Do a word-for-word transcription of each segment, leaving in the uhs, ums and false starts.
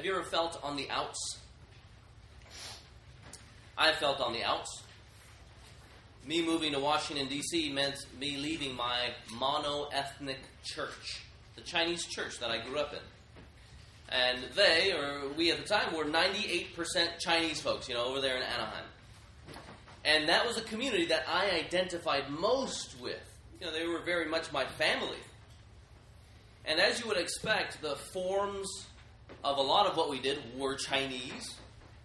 Have you ever felt on the outs? I felt on the outs. Me moving to Washington, D C meant me leaving my mono-ethnic church, the Chinese church that I grew up in. And they, or we at the time, were ninety-eight percent Chinese folks, you know, over there in Anaheim. And that was a community that I identified most with. You know, they were very much my family. And as you would expect, the forms of a lot of what we did were Chinese.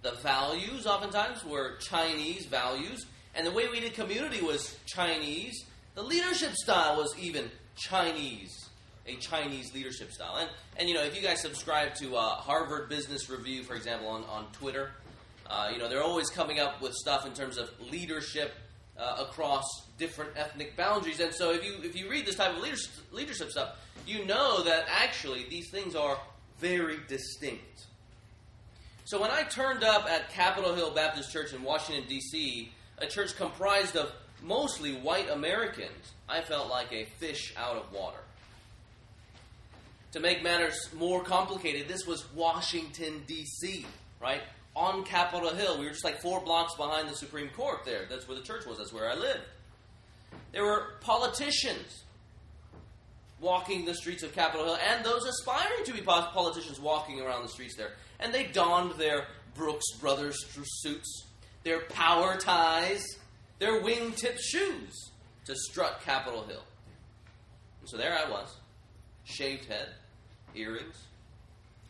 The values, oftentimes, were Chinese values. And the way we did community was Chinese. The leadership style was even Chinese. A Chinese leadership style. And, and you know, if you guys subscribe to uh, Harvard Business Review, for example, on, on Twitter, uh, you know, they're always coming up with stuff in terms of leadership uh, across different ethnic boundaries. And so if you if you read this type of leadership, leadership stuff, you know that actually these things are very distinct. So when I turned up at Capitol Hill Baptist Church in Washington, D C, a church comprised of mostly white Americans, I felt like a fish out of water. To make matters more complicated, this was Washington, D C, right? On Capitol Hill. We were just like four blocks behind the Supreme Court there. That's where the church was. That's where I lived. There were politicians walking the streets of Capitol Hill, and those aspiring to be politicians walking around the streets there. And they donned their Brooks Brothers suits, their power ties, their wingtip shoes to strut Capitol Hill. And so there I was, shaved head, earrings,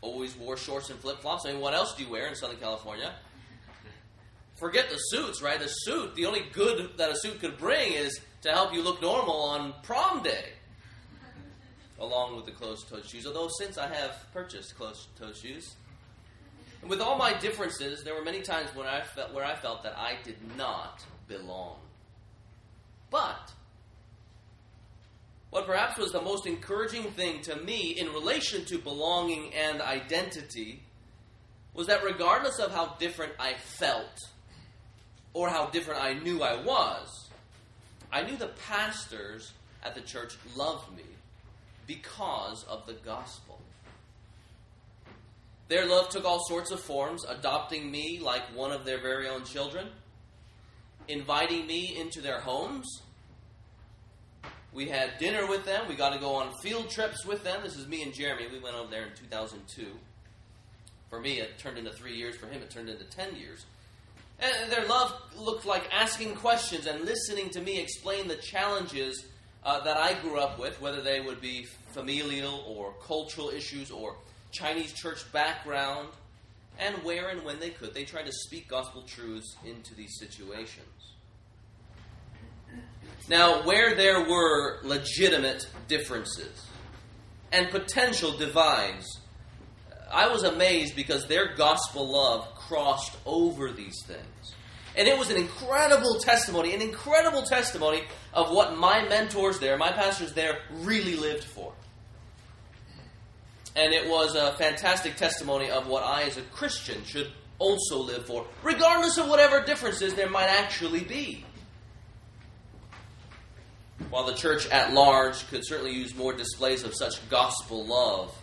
always wore shorts and flip-flops. I mean, what else do you wear in Southern California? Forget the suits, right? The suit, the only good that a suit could bring is to help you look normal on prom day, along with the closed-toed shoes, although since I have purchased closed-toed shoes. And with all my differences, there were many times when I felt, where I felt that I did not belong. But what perhaps was the most encouraging thing to me in relation to belonging and identity was that regardless of how different I felt or how different I knew I was, I knew the pastors at the church loved me because of the gospel. Their love took all sorts of forms, adopting me like one of their very own children, inviting me into their homes. We had dinner with them. We got to go on field trips with them. This is me and Jeremy. We went over there in two thousand two. For me, it turned into three years. For him, it turned into ten years. And their love looked like asking questions and listening to me explain the challenges uh, that I grew up with, whether they would be familial or cultural issues or Chinese church background, and where and when they could. They tried to speak gospel truths into these situations. Now, where there were legitimate differences and potential divides, I was amazed because their gospel love crossed over these things. And it was an incredible testimony, an incredible testimony of what my mentors there, my pastors there, really lived for. And it was a fantastic testimony of what I as a Christian should also live for, regardless of whatever differences there might actually be. While the church at large could certainly use more displays of such gospel love,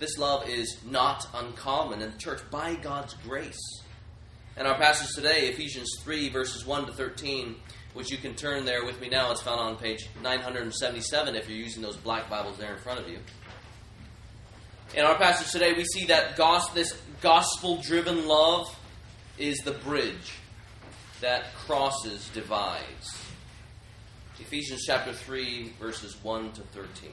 this love is not uncommon in the church by God's grace. And our passage today, Ephesians three, verses one to thirteen, which you can turn there with me now. It's found on page nine seventy-seven if you're using those black Bibles there in front of you. In our passage today, we see that gos- this gospel-driven love is the bridge that crosses divides. Ephesians chapter three, verses one to thirteen.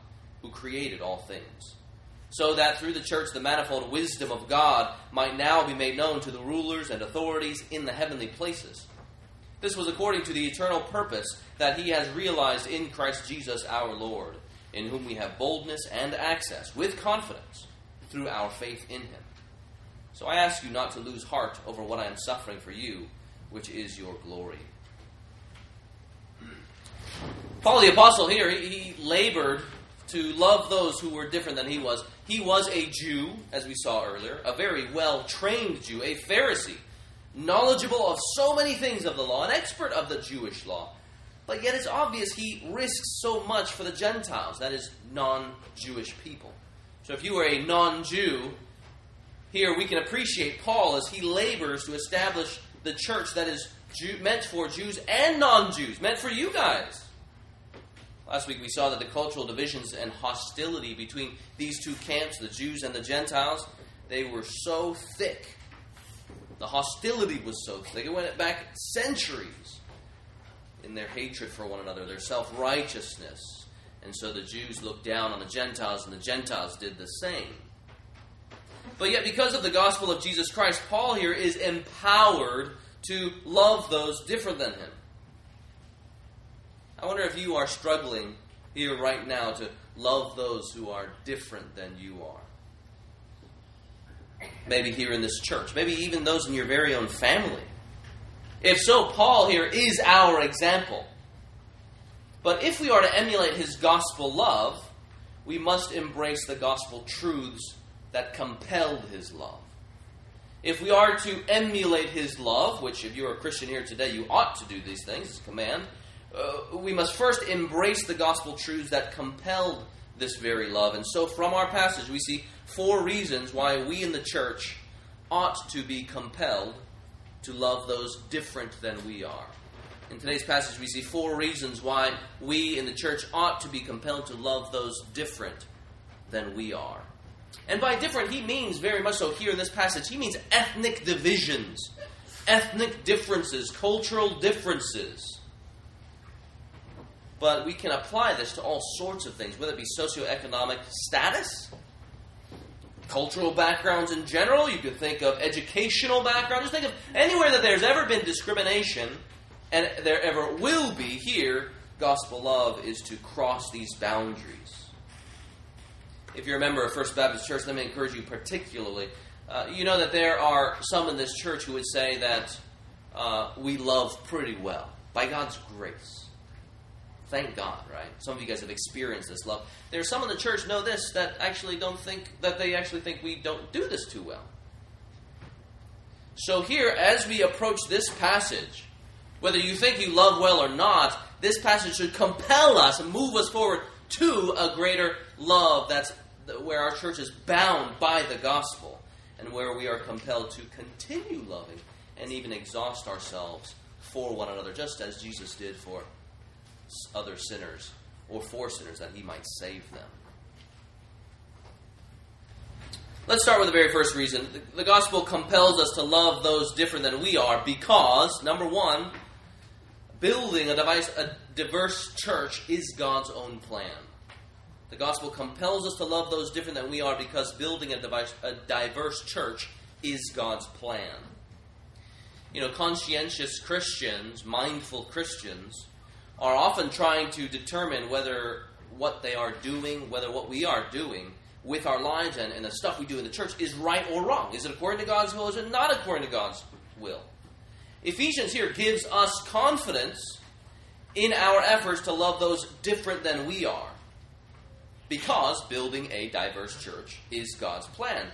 who created all things, so that through the church the manifold wisdom of God might now be made known to the rulers and authorities in the heavenly places. This was according to the eternal purpose that he has realized in Christ Jesus our Lord, in whom we have boldness and access with confidence through our faith in him. So I ask you not to lose heart over what I am suffering for you, which is your glory. Paul the Apostle here, he, he labored to love those who were different than he was. He was a Jew, as we saw earlier, a very well-trained Jew, a Pharisee, knowledgeable of so many things of the law, an expert of the Jewish law. But yet it's obvious he risks so much for the Gentiles, that is, non-Jewish people. So if you were a non-Jew, here we can appreciate Paul as he labors to establish the church that is Jew, meant for Jews and non-Jews, meant for you guys. Last week we saw that the cultural divisions and hostility between these two camps, the Jews and the Gentiles, they were so thick. The hostility was so thick. It went back centuries in their hatred for one another, their self-righteousness. And so the Jews looked down on the Gentiles, and the Gentiles did the same. But yet, because of the gospel of Jesus Christ, Paul here is empowered to love those different than him. I wonder if you are struggling here right now to love those who are different than you are. Maybe here in this church. Maybe even those in your very own family. If so, Paul here is our example. But if we are to emulate his gospel love, we must embrace the gospel truths that compelled his love. If we are to emulate his love, which if you're a Christian here today, you ought to do these things, it's a command, uh, we must first embrace the gospel truths that compelled this very love. And so from our passage, we see four reasons why we in the church ought to be compelled to love those different than we are. In today's passage, we see four reasons why we in the church ought to be compelled to love those different than we are. And by different, he means very much so here in this passage, he means ethnic divisions, ethnic differences, cultural differences. But we can apply this to all sorts of things, whether it be socioeconomic status, cultural backgrounds in general. You could think of educational background. Just think of anywhere that there's ever been discrimination, and there ever will be here, gospel love is to cross these boundaries. If you're a member of First Baptist Church, let me encourage you particularly. Uh, you know that there are some in this church who would say that uh, we love pretty well, by God's grace. Thank God, right? Some of you guys have experienced this love. There are some in the church, know this, that actually don't think, that they actually think we don't do this too well. So here, as we approach this passage, whether you think you love well or not, this passage should compel us and move us forward to a greater love. That's where our church is bound by the gospel and where we are compelled to continue loving and even exhaust ourselves for one another, just as Jesus did for other sinners or for sinners that he might save them. Let's start with the very first reason. The gospel compels us to love those different than we are because, number one, building a device, a diverse church is God's own plan. The gospel compels us to love those different than we are because building a, device, a diverse church is God's plan. You know, conscientious Christians, mindful Christians, are often trying to determine whether what they are doing, whether what we are doing with our lives and, and the stuff we do in the church is right or wrong. Is it according to God's will or is it not according to God's will? Ephesians here gives us confidence in our efforts to love those different than we are because building a diverse church is God's plan.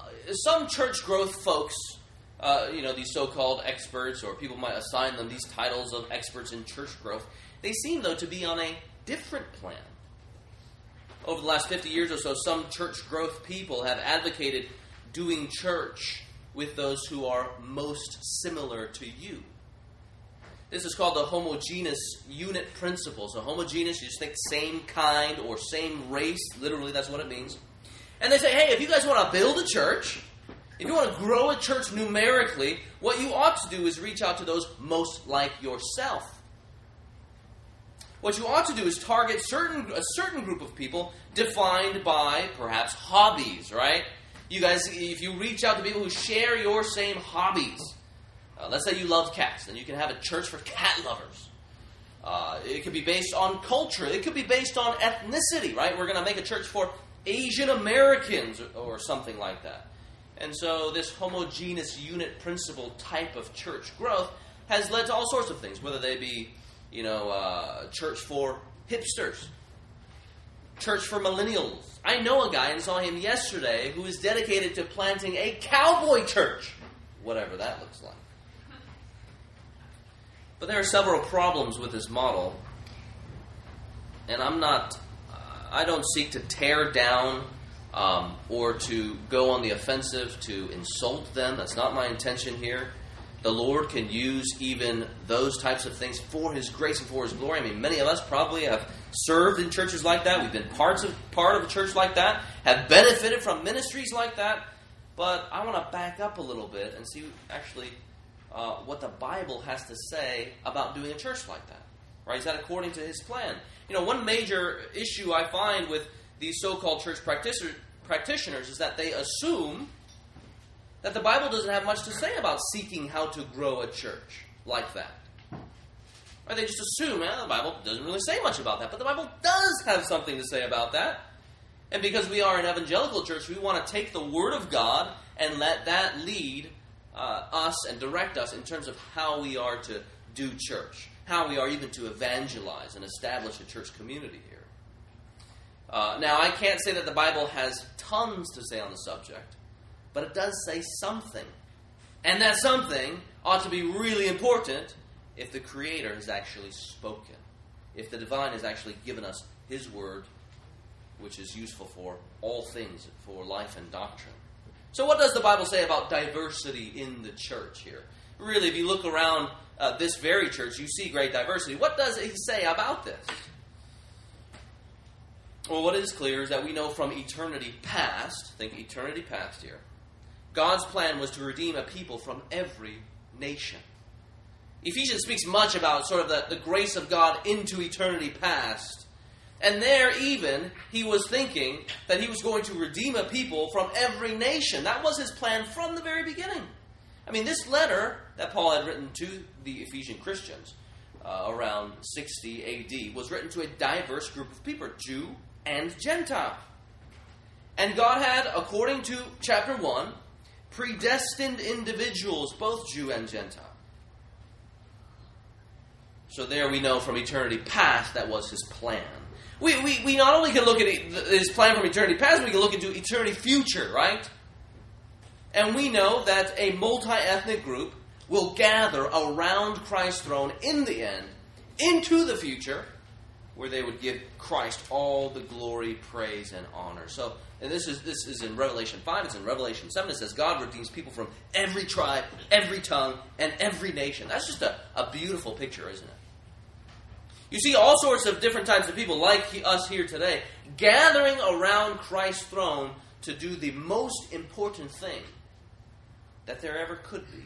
Uh, some church growth folks, uh, you know, these so-called experts, or people might assign them these titles of experts in church growth, they seem, though, to be on a different plan. Over the last fifty years or so, some church growth people have advocated doing church with those who are most similar to you. This is called the homogeneous unit principle. So homogeneous, you just think same kind or same race. Literally, that's what it means. And they say, hey, if you guys want to build a church, if you want to grow a church numerically, what you ought to do is reach out to those most like yourself. What you ought to do is target certain a certain group of people defined by, perhaps, hobbies, right? You guys, if you reach out to people who share your same hobbies, Uh, let's say you love cats, then you can have a church for cat lovers. Uh, it could be based on culture. It could be based on ethnicity, right? We're going to make a church for Asian Americans or, or something like that. And so this homogeneous unit principle type of church growth has led to all sorts of things, whether they be, you know, uh, church for hipsters, church for millennials. I know a guy and saw him yesterday who is dedicated to planting a cowboy church, whatever that looks like. But there are several problems with this model, and I'm not, I don't seek to tear down um, or to go on the offensive, to insult them. That's not my intention here. The Lord can use even those types of things for His grace and for His glory. I mean, many of us probably have served in churches like that. We've been parts of, part of a church like that, have benefited from ministries like that. But I want to back up a little bit and see actually Uh, what the Bible has to say about doing a church like that, right? Is that according to His plan? You know, one major issue I find with these so-called church practicer- practitioners is that they assume that the Bible doesn't have much to say about seeking how to grow a church like that. Right? They just assume, eh, the Bible doesn't really say much about that, but the Bible does have something to say about that. And because we are an evangelical church, we want to take the Word of God and let that lead Uh, us and direct us in terms of how we are to do church, how we are even to evangelize and establish a church community here. Uh, now, I can't say that the Bible has tons to say on the subject, but it does say something. And that something ought to be really important if the Creator has actually spoken, if the divine has actually given us His Word, which is useful for all things, for life and doctrine. So what does the Bible say about diversity in the church here? Really, if you look around uh, this very church, you see great diversity. What does it say about this? Well, what is clear is that we know from eternity past, think eternity past here, God's plan was to redeem a people from every nation. Ephesians speaks much about sort of the, the grace of God into eternity past. And there even, he was thinking that he was going to redeem a people from every nation. That was his plan from the very beginning. I mean, this letter that Paul had written to the Ephesian Christians uh, around sixty A D was written to a diverse group of people, Jew and Gentile. And God had, according to chapter one, predestined individuals, both Jew and Gentile. So there we know from eternity past that was his plan. We, we we not only can look at His plan from eternity past, we can look into eternity future, right? And we know that a multi-ethnic group will gather around Christ's throne in the end, into the future, where they would give Christ all the glory, praise, and honor. So, and this is this is in Revelation five, it's in Revelation seven, it says God redeems people from every tribe, every tongue, and every nation. That's just a, a beautiful picture, isn't it? You see all sorts of different types of people like us here today gathering around Christ's throne to do the most important thing that there ever could be,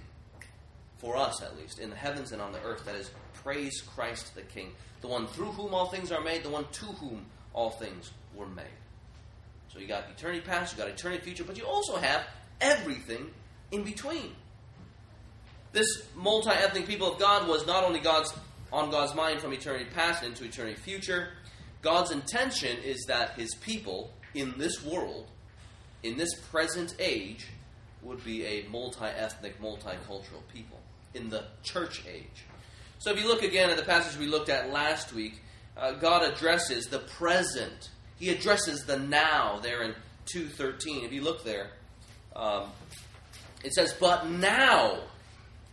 for us at least, in the heavens and on the earth, that is, praise Christ the King, the one through whom all things are made, the one to whom all things were made. So you got eternity past, you got eternity future, but you also have everything in between. This multi-ethnic people of God was not only God's on God's mind from eternity past into eternity future. God's intention is that His people in this world, in this present age, would be a multi-ethnic, multicultural people in the church age. So if you look again at the passage we looked at last week, uh, God addresses the present. He addresses the now there in two thirteen. If you look there, um, it says, but now...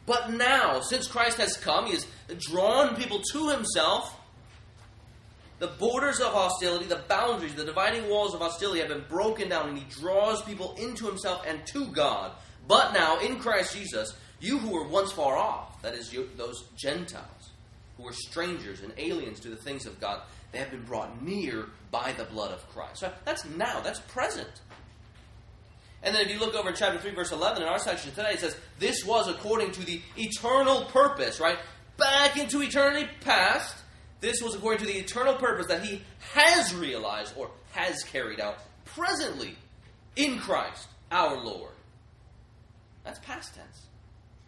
But now, since Christ has come, He has drawn people to Himself. The borders of hostility, the boundaries, the dividing walls of hostility have been broken down, and He draws people into Himself and to God. But now, in Christ Jesus, you who were once far off, that is, you, those Gentiles, who were strangers and aliens to the things of God, they have been brought near by the blood of Christ. So that's now, that's present. And then if you look over in chapter three, verse eleven, in our section today, it says, this was according to the eternal purpose, right? Back into eternity past, this was according to the eternal purpose that he has realized or has carried out presently in Christ our Lord. That's past tense.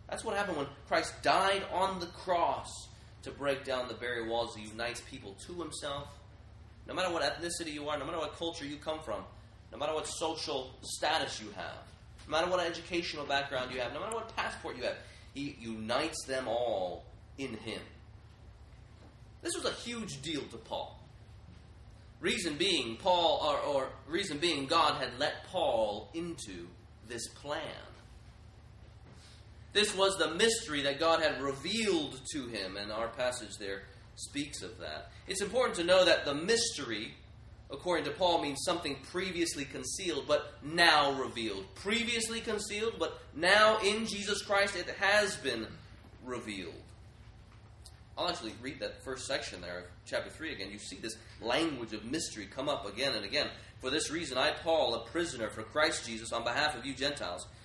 That's what happened when Christ died on the cross to break down the barrier walls that unites people to himself. No matter what ethnicity you are, no matter what culture you come from, no matter what social status you have, no matter what educational background you have, no matter what passport you have, he unites them all in him. This was a huge deal to Paul. Reason being, Paul, or, or reason being, God had let Paul into this plan. This was the mystery that God had revealed to him, and our passage there speaks of that. It's important to know that the mystery, according to Paul, means something previously concealed, but now revealed. Previously concealed, but now in Jesus Christ it has been revealed. I'll actually read that first section there of chapter three again. You see this language of mystery come up again and again. For this reason, I, Paul, a prisoner for Christ Jesus, on behalf of you Gentiles,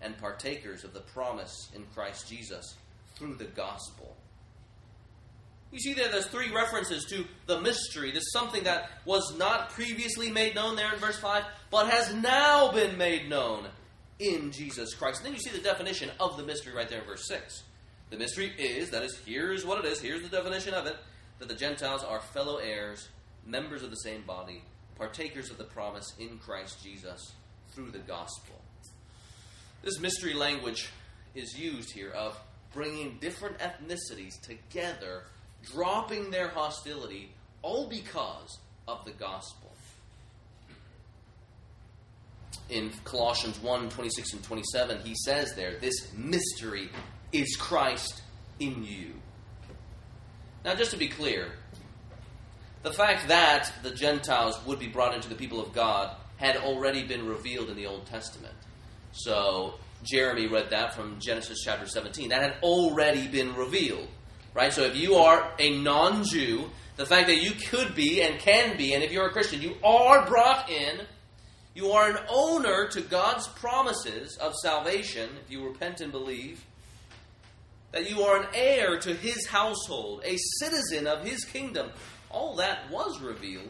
and partakers of the promise in Christ Jesus through the gospel. You see there, there's three references to the mystery. This is something that was not previously made known there in verse five, but has now been made known in Jesus Christ. And then you see the definition of the mystery right there in verse six. The mystery is, that is, here's what it is, here's the definition of it, that the Gentiles are fellow heirs, members of the same body, partakers of the promise in Christ Jesus through the gospel. This mystery language is used here of bringing different ethnicities together, dropping their hostility, all because of the gospel. In Colossians one, twenty-six and twenty-seven, he says there, this mystery is Christ in you. Now, just to be clear, the fact that the Gentiles would be brought into the people of God had already been revealed in the Old Testament. So, Jeremy read that from Genesis chapter seventeen. That had already been revealed, right? So if you are a non-Jew, the fact that you could be and can be, and if you're a Christian, you are brought in, you are an owner to God's promises of salvation, if you repent and believe, that you are an heir to his household, a citizen of his kingdom. All that was revealed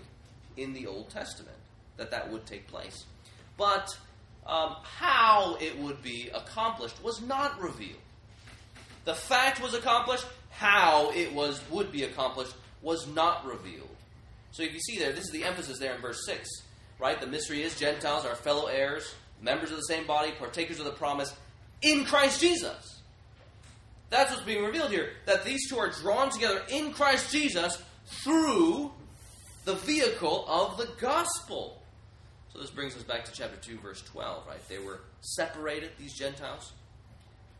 in the Old Testament, that that would take place. But Um, how it would be accomplished was not revealed. The fact was accomplished, how it was would be accomplished was not revealed. So if you see there, this is the emphasis there in verse six, right? The mystery is Gentiles are fellow heirs, members of the same body, partakers of the promise in Christ Jesus. That's what's being revealed here, that these two are drawn together in Christ Jesus through the vehicle of the gospel. So this brings us back to chapter two, verse twelve, right? They were separated, these Gentiles.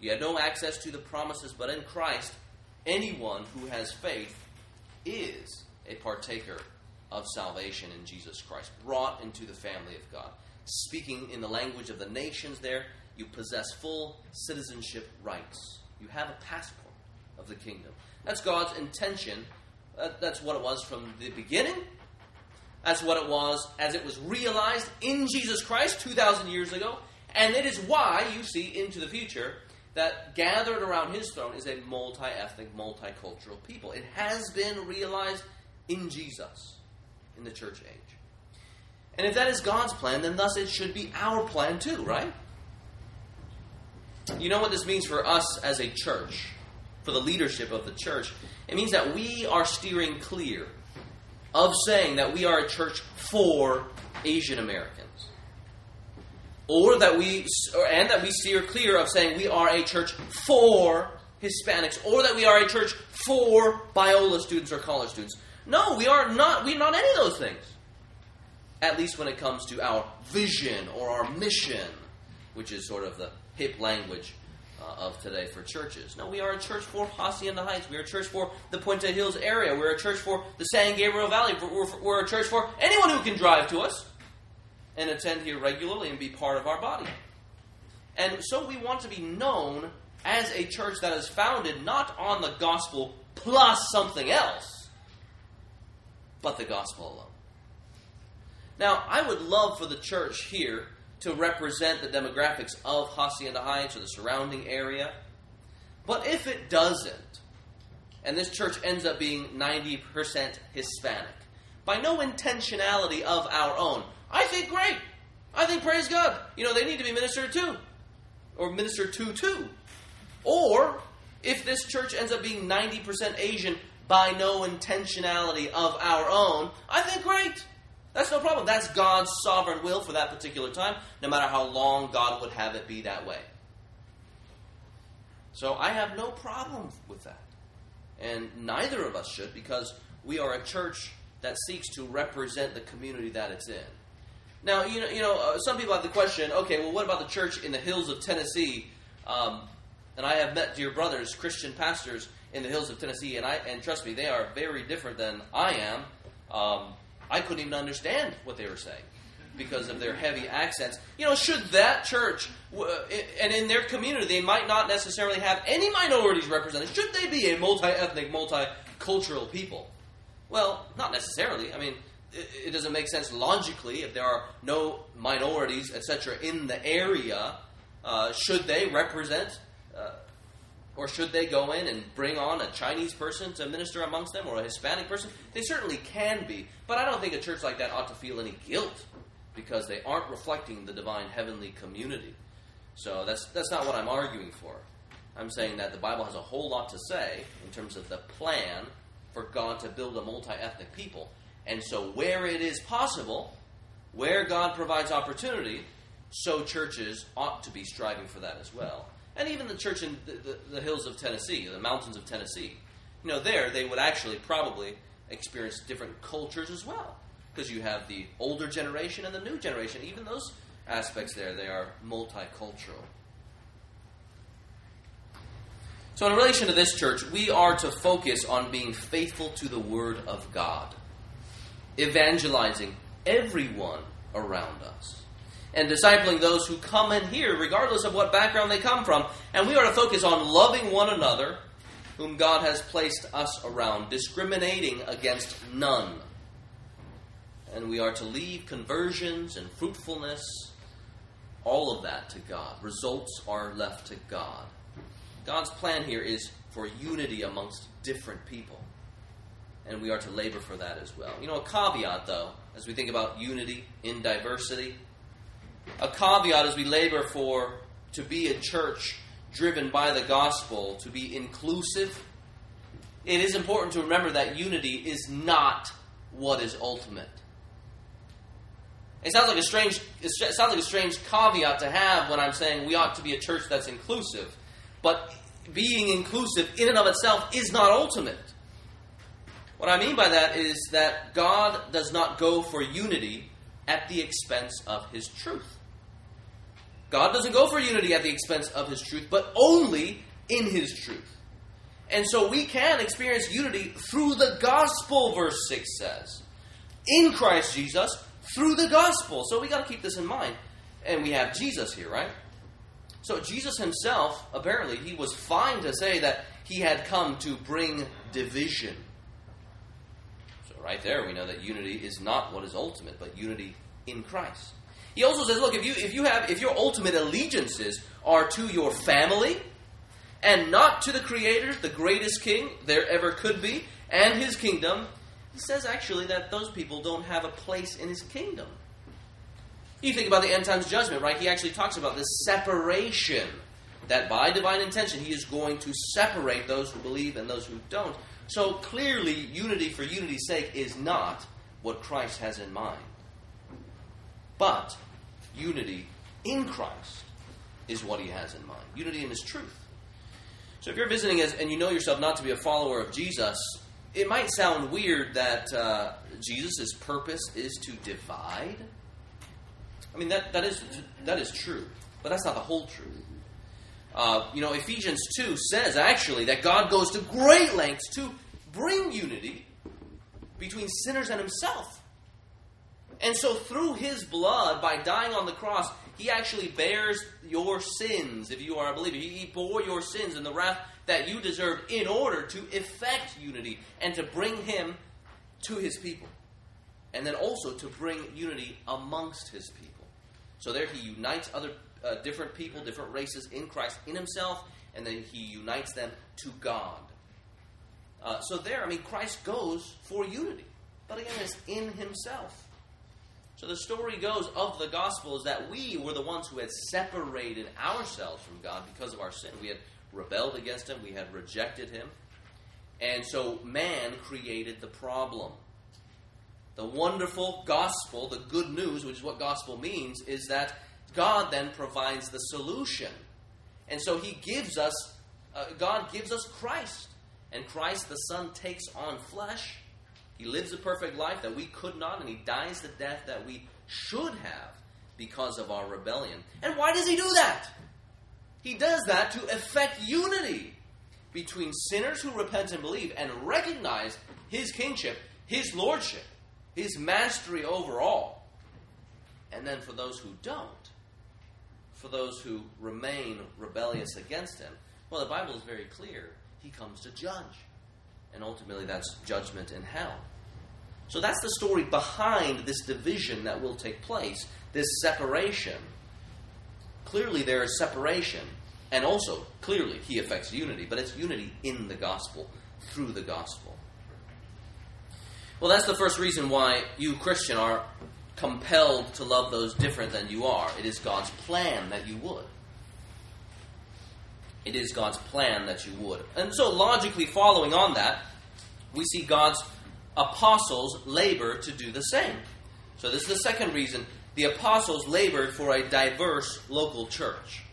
You had no access to the promises, but in Christ, anyone who has faith is a partaker of salvation in Jesus Christ, brought into the family of God. Speaking in the language of the nations there, you possess full citizenship rights. You have a passport of the kingdom. That's God's intention. That's what it was from the beginning. That's what it was as it was realized in Jesus Christ two thousand years ago. And it is why you see into the future that gathered around his throne is a multi-ethnic, multicultural people. It has been realized in Jesus, in the church age. And if that is God's plan, then thus it should be our plan too, right? You know what this means for us as a church, for the leadership of the church? It means that we are steering clear of saying that we are a church for Asian Americans, or that we and that we steer clear of saying we are a church for Hispanics, or that we are a church for Biola students or college students. No, we are not. We're not any of those things. At least when it comes to our vision or our mission, which is sort of the hip language uh, of today for churches. No, we are a church for Hacienda Heights. We are a church for the Puente Hills area. We're a church for the San Gabriel Valley. We're, we're a church for anyone who can drive to us and attend here regularly and be part of our body. And so we want to be known as a church that is founded not on the gospel plus something else, but the gospel alone. Now, I would love for the church here to represent the demographics of Hacienda Heights or the surrounding area. But if it doesn't, and this church ends up being ninety percent Hispanic, by no intentionality of our own, I think great. I think praise God. You know, they need to be ministered to. Or ministered to too. Or, if this church ends up being ninety percent Asian by no intentionality of our own, I think great. That's no problem. That's God's sovereign will for that particular time, no matter how long God would have it be that way. So I have no problem with that. And neither of us should, because we are a church that seeks to represent the community that it's in. Now, you know, you know uh, some people have the question, okay, well, what about the church in the hills of Tennessee? Um, and I have met dear brothers, Christian pastors in the hills of Tennessee, and I and trust me, they are very different than I am. Um I couldn't even understand what they were saying because of their heavy accents. You know, should that church, and in their community, they might not necessarily have any minorities represented. Should they be a multi-ethnic, multicultural people? Well, not necessarily. I mean, it doesn't make sense logically if there are no minorities, et cetera, in the area. Uh, should they represent, uh, or should they go in and bring on a Chinese person to minister amongst them, or a Hispanic person? They certainly can be, but I don't think a church like that ought to feel any guilt because they aren't reflecting the divine heavenly community. So that's that's not what I'm arguing for. I'm saying that the Bible has a whole lot to say in terms of the plan for God to build a multi-ethnic people. And so where it is possible, where God provides opportunity, so churches ought to be striving for that as well. And even the church in the, the, the hills of Tennessee, the mountains of Tennessee, you know, there they would actually probably experience different cultures as well. Because you have the older generation and the new generation. Even those aspects there, they are multicultural. So in relation to this church, we are to focus on being faithful to the Word of God, evangelizing everyone around us, and discipling those who come in here, regardless of what background they come from. And we are to focus on loving one another, whom God has placed us around, discriminating against none. And we are to leave conversions and fruitfulness, all of that, to God. Results are left to God. God's plan here is for unity amongst different people. And we are to labor for that as well. You know, a caveat, though, as we think about unity in diversity, a caveat as we labor for to be a church driven by the gospel, to be inclusive, it is important to remember that unity is not what is ultimate. It sounds like a strange, it sounds like a strange caveat to have when I'm saying we ought to be a church that's inclusive, but being inclusive in and of itself is not ultimate. What I mean by that is that God does not go for unity at the expense of His truth. God doesn't go for unity at the expense of His truth, but only in His truth. And so we can experience unity through the gospel, verse six says. In Christ Jesus, through the gospel. So we got to keep this in mind. And we have Jesus here, right? So Jesus Himself, apparently, He was fine to say that He had come to bring division. Right there, we know that unity is not what is ultimate, but unity in Christ. He also says, look, if you if you have if your ultimate allegiances are to your family and not to the Creator, the greatest King there ever could be, and His kingdom, He says actually that those people don't have a place in His kingdom. You think about the end times judgment, right? He actually talks about this separation, that by divine intention He is going to separate those who believe and those who don't. So clearly, unity for unity's sake is not what Christ has in mind. But unity in Christ is what He has in mind. Unity in His truth. So if you're visiting us and you know yourself not to be a follower of Jesus, it might sound weird that uh, Jesus' purpose is to divide. I mean, that, that is that is true, but that's not the whole truth. Uh, you know, Ephesians two says, actually, that God goes to great lengths to bring unity between sinners and himself. And so through his blood, by dying on the cross, he actually bears your sins, if you are a believer. He bore your sins and the wrath that you deserved in order to effect unity and to bring him to his people. And then also to bring unity amongst his people. So there he unites other uh, different people, different races in Christ, in himself, and then he unites them to God. Uh, so there, I mean, Christ goes for unity. But again, it's in himself. So the story goes of the gospel is that we were the ones who had separated ourselves from God because of our sin. We had rebelled against him. We had rejected him. And so man created the problem. The wonderful gospel, the good news, which is what gospel means, is that God then provides the solution. And so he gives us, uh, God gives us Christ. And Christ the Son takes on flesh. He lives a perfect life that we could not, and he dies the death that we should have because of our rebellion. And why does he do that? He does that to effect unity between sinners who repent and believe and recognize his kingship, his lordship, his mastery over all. And then for those who don't, for those who remain rebellious against him, well, the Bible is very clear. He comes to judge. And ultimately, that's judgment in hell. So that's the story behind this division that will take place, this separation. Clearly, there is separation. And also, clearly, he affects unity. But it's unity in the gospel, through the gospel. Well, that's the first reason why you, Christian, are compelled to love those different than you are. It is God's plan that you would. It is God's plan that you would. And so logically following on that, we see God's apostles labor to do the same. So this is the second reason. The apostles labored for a diverse local church,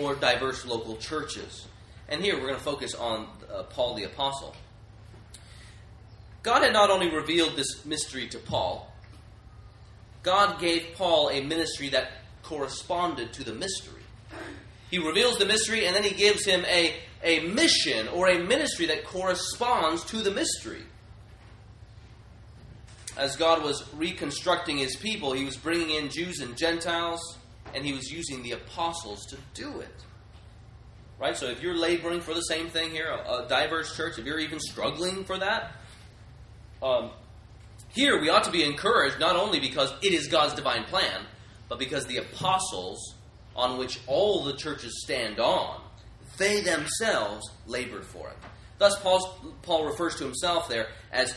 or diverse local churches. And here we're going to focus on uh, Paul the apostle. God had not only revealed this mystery to Paul, God gave Paul a ministry that corresponded to the mystery. He reveals the mystery, and then he gives him a, a mission or a ministry that corresponds to the mystery. As God was reconstructing his people, he was bringing in Jews and Gentiles, and he was using the apostles to do it. Right? So if you're laboring for the same thing here, a, a diverse church, if you're even struggling for that, um, here we ought to be encouraged not only because it is God's divine plan, but because the apostles, on which all the churches stand on, they themselves labored for it. Thus, Paul's, Paul refers to himself there as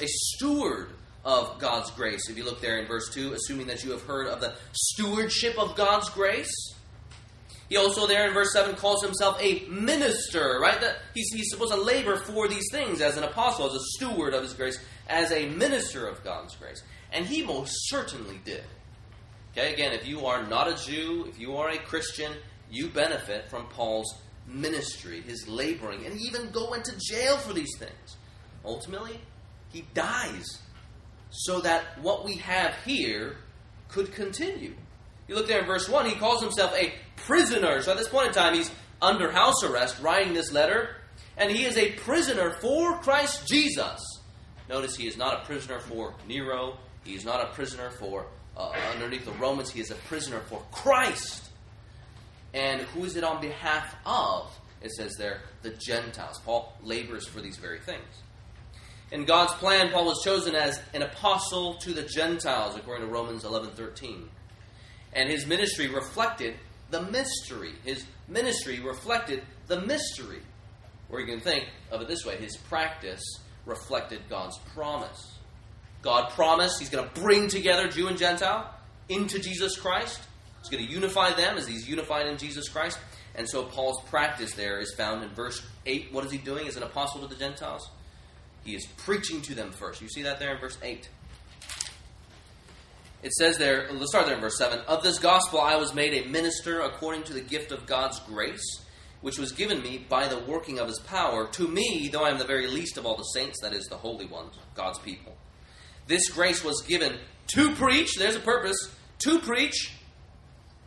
a steward of God's grace. If you look there in verse two, assuming that you have heard of the stewardship of God's grace. He also there in verse seven calls himself a minister, right? That he's, he's supposed to labor for these things as an apostle, as a steward of his grace, as a minister of God's grace. And he most certainly did. Okay, again, if you are not a Jew, if you are a Christian, you benefit from Paul's ministry, his laboring, and he even go into jail for these things. Ultimately, he dies so that what we have here could continue. You look there in verse one, he calls himself a prisoner. So at this point in time, he's under house arrest writing this letter, and he is a prisoner for Christ Jesus. Notice he is not a prisoner for Nero. He is not a prisoner for Uh, underneath the Romans, he is a prisoner for Christ. And who is it on behalf of? It says there, the Gentiles. Paul labors for these very things. In God's plan, Paul was chosen as an apostle to the Gentiles, according to Romans eleven thirteen. And his ministry reflected the mystery. His ministry reflected the mystery. Or you can think of it this way, his practice reflected God's promise. God promised he's going to bring together Jew and Gentile into Jesus Christ. He's going to unify them as he's unified in Jesus Christ. And so Paul's practice there is found in verse eight. What is he doing as an apostle to the Gentiles? He is preaching to them first. You see that there in verse eight. It says there, let's start there in verse seven. Of this gospel I was made a minister according to the gift of God's grace, which was given me by the working of his power, to me, though I am the very least of all the saints, that is, the holy ones, God's people. This grace was given to preach, there's a purpose, to preach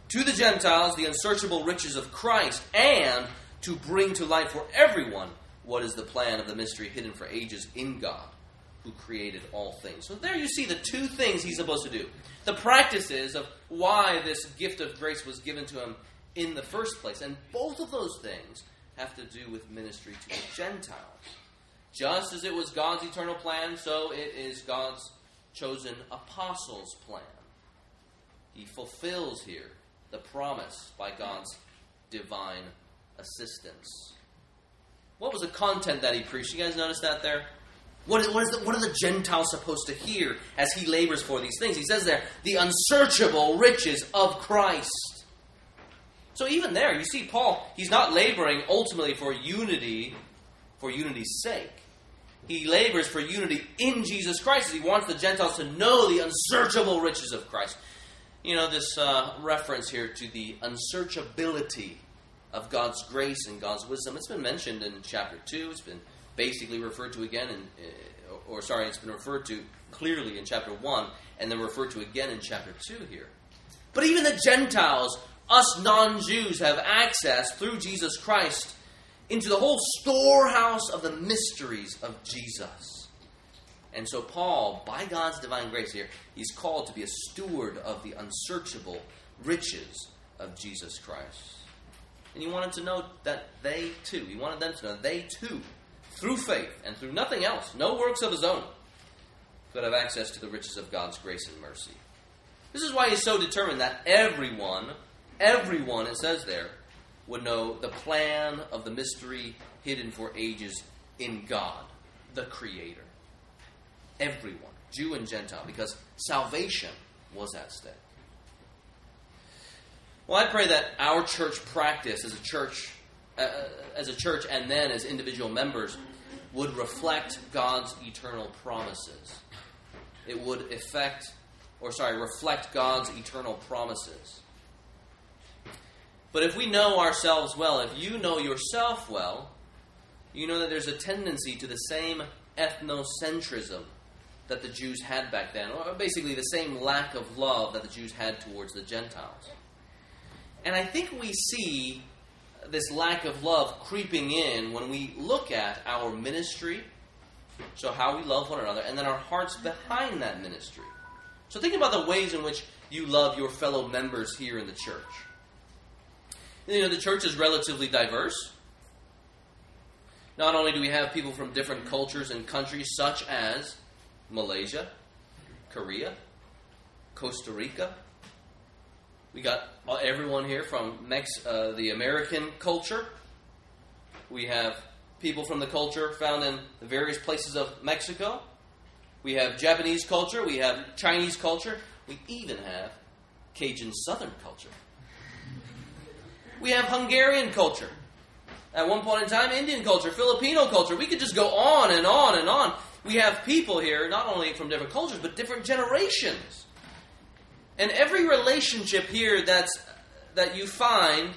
to the Gentiles the unsearchable riches of Christ, and to bring to light for everyone what is the plan of the mystery hidden for ages in God, who created all things. So there you see the two things he's supposed to do. The practices of why this gift of grace was given to him in the first place. And both of those things have to do with ministry to the Gentiles. Just as it was God's eternal plan, so it is God's chosen apostles' plan. He fulfills here the promise by God's divine assistance. What was the content that he preached? You guys notice that there? What, is, what, is the, what are the Gentiles supposed to hear as he labors for these things? He says there, the unsearchable riches of Christ. So even there, you see Paul, he's not laboring ultimately for unity, for unity's sake. He labors for unity in Jesus Christ. He wants the Gentiles to know the unsearchable riches of Christ. You know, this uh, reference here to the unsearchability of God's grace and God's wisdom. It's been mentioned in chapter two. It's been basically referred to again, in, or sorry, it's been referred to clearly in chapter one, and then referred to again in chapter two here. But even the Gentiles, us non-Jews, have access through Jesus Christ into the whole storehouse of the mysteries of Jesus. And so Paul, by God's divine grace here, he's called to be a steward of the unsearchable riches of Jesus Christ. And he wanted to know that they too, he wanted them to know they too, through faith and through nothing else, no works of his own, could have access to the riches of God's grace and mercy. This is why he's so determined that everyone, everyone, it says there, would know the plan of the mystery hidden for ages in God, the Creator. Everyone, Jew and Gentile, because salvation was at stake. Well, I pray that our church practice as a church Uh, as a church and then as individual members would reflect God's eternal promises. It would affect, or sorry, reflect God's eternal promises. But if we know ourselves well, if you know yourself well, you know that there's a tendency to the same ethnocentrism that the Jews had back then, or basically the same lack of love that the Jews had towards the Gentiles. And I think we see this lack of love creeping in when we look at our ministry, so how we love one another, and then our hearts behind that ministry. So think about the ways in which you love your fellow members here in the church. You know, the church is relatively diverse. Not only do we have people from different cultures and countries, such as Malaysia, Korea, Costa Rica. We got everyone here from Mex- uh, the American culture. We have people from the culture found in the various places of Mexico. We have Japanese culture. We have Chinese culture. We even have Cajun Southern culture. We have Hungarian culture. At one point in time, Indian culture, Filipino culture. We could just go on and on and on. We have people here, not only from different cultures, but different generations. And every relationship here that's that you find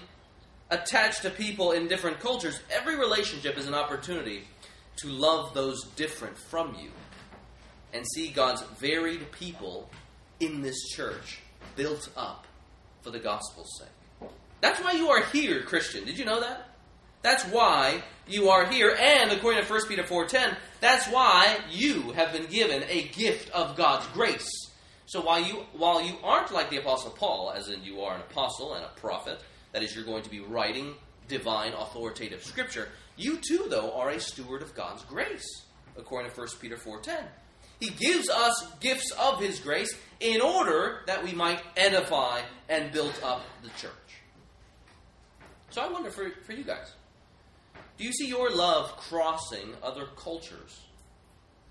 attached to people in different cultures, every relationship is an opportunity to love those different from you and see God's varied people in this church built up for the gospel's sake. That's why you are here, Christian. Did you know that? That's why you are here. And according to First Peter four ten, that's why you have been given a gift of God's grace. So while you while you aren't like the Apostle Paul, as in you are an apostle and a prophet, that is, you're going to be writing divine, authoritative scripture, you too, though, are a steward of God's grace, according to First Peter four ten. He gives us gifts of his grace in order that we might edify and build up the church. So I wonder for, for you guys, do you see your love crossing other cultures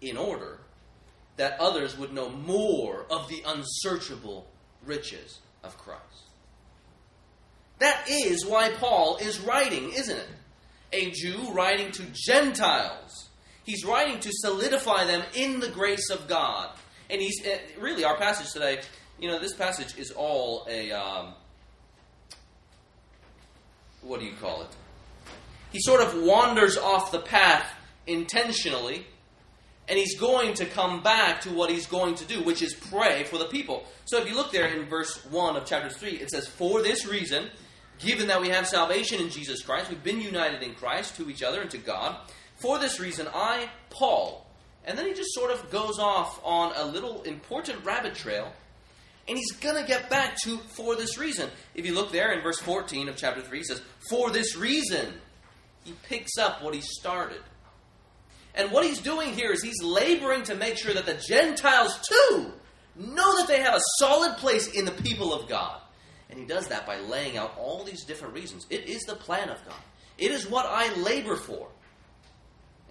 in order that others would know more of the unsearchable riches of Christ? That is why Paul is writing, isn't it? A Jew writing to Gentiles. He's writing to solidify them in the grace of God. And he's really, our passage today, you know, this passage is all a, um, what do you call it? he sort of wanders off the path intentionally, and he's going to come back to what he's going to do, which is pray for the people. So if you look there in verse one of chapter three, it says, "For this reason, given that we have salvation in Jesus Christ," we've been united in Christ to each other and to God, "for this reason, I, Paul," and then he just sort of goes off on a little important rabbit trail, and he's going to get back to "for this reason." If you look there in verse fourteen of chapter three, he says, "For this reason," he picks up what he started. And what he's doing here is he's laboring to make sure that the Gentiles too know that they have a solid place in the people of God. And he does that by laying out all these different reasons. It is the plan of God. It is what I labor for.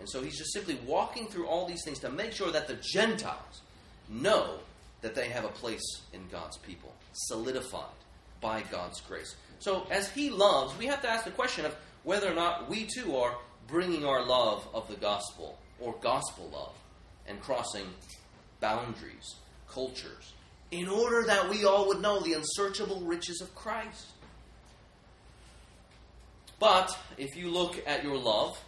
And so he's just simply walking through all these things to make sure that the Gentiles know that they have a place in God's people, solidified by God's grace. So as he loves, we have to ask the question of whether or not we too are bringing our love of the gospel, or gospel love, and crossing boundaries, cultures, in order that we all would know the unsearchable riches of Christ. But if you look at your love,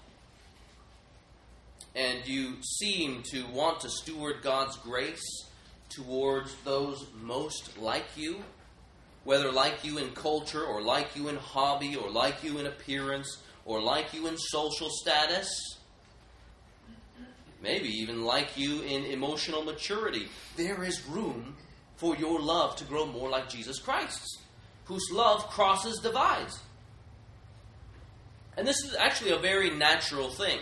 and you seem to want to steward God's grace towards those most like you, whether like you in culture, or like you in hobby, or like you in appearance, or like you in social status, maybe even like you in emotional maturity, there is room for your love to grow more like Jesus Christ's, whose love crosses divides. And this is actually a very natural thing.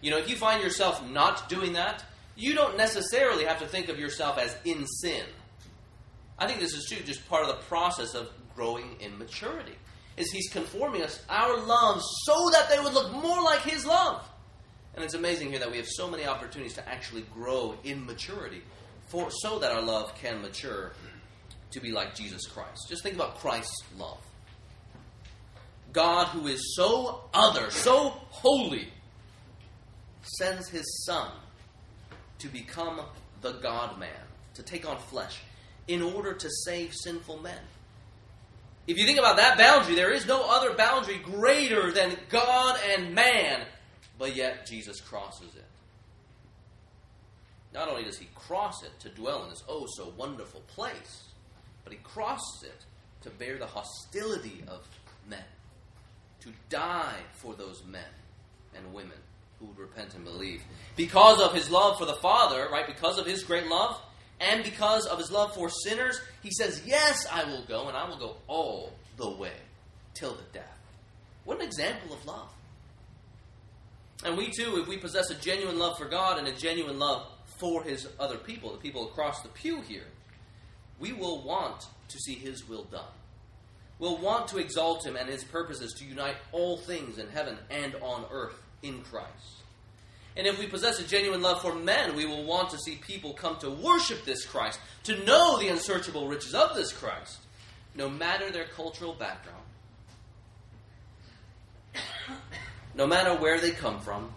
You know, if you find yourself not doing that, you don't necessarily have to think of yourself as in sin. I think this is too just part of the process of growing in maturity. Is he's conforming us, our love, so that they would look more like his love. And it's amazing here that we have so many opportunities to actually grow in maturity, for so that our love can mature to be like Jesus Christ. Just think about Christ's love. God, who is so other, so holy, sends his Son to become the God-man, to take on flesh, in order to save sinful men. If you think about that boundary, there is no other boundary greater than God and man, but yet Jesus crosses it. Not only does he cross it to dwell in this oh so wonderful place, but he crosses it to bear the hostility of men, to die for those men and women who would repent and believe. Because of his love for the Father, right? Because of his great love, and because of his love for sinners, he says, "Yes, I will go, and I will go all the way till the death." What an example of love. And we too, if we possess a genuine love for God and a genuine love for his other people, the people across the pew here, we will want to see his will done. We'll want to exalt him and his purposes to unite all things in heaven and on earth in Christ. And if we possess a genuine love for men, we will want to see people come to worship this Christ, to know the unsearchable riches of this Christ, no matter their cultural background, no matter where they come from,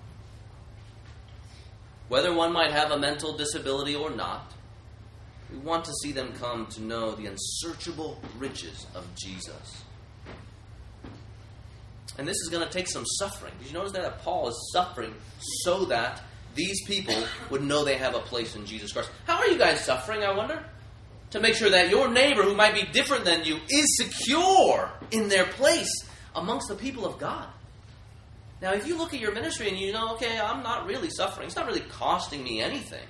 whether one might have a mental disability or not. We want to see them come to know the unsearchable riches of Jesus. And this is going to take some suffering. Did you notice that Paul is suffering so that these people would know they have a place in Jesus Christ? How are you guys suffering, I wonder? To make sure that your neighbor, who might be different than you, is secure in their place amongst the people of God. Now, if you look at your ministry and you know, okay, I'm not really suffering. It's not really costing me anything.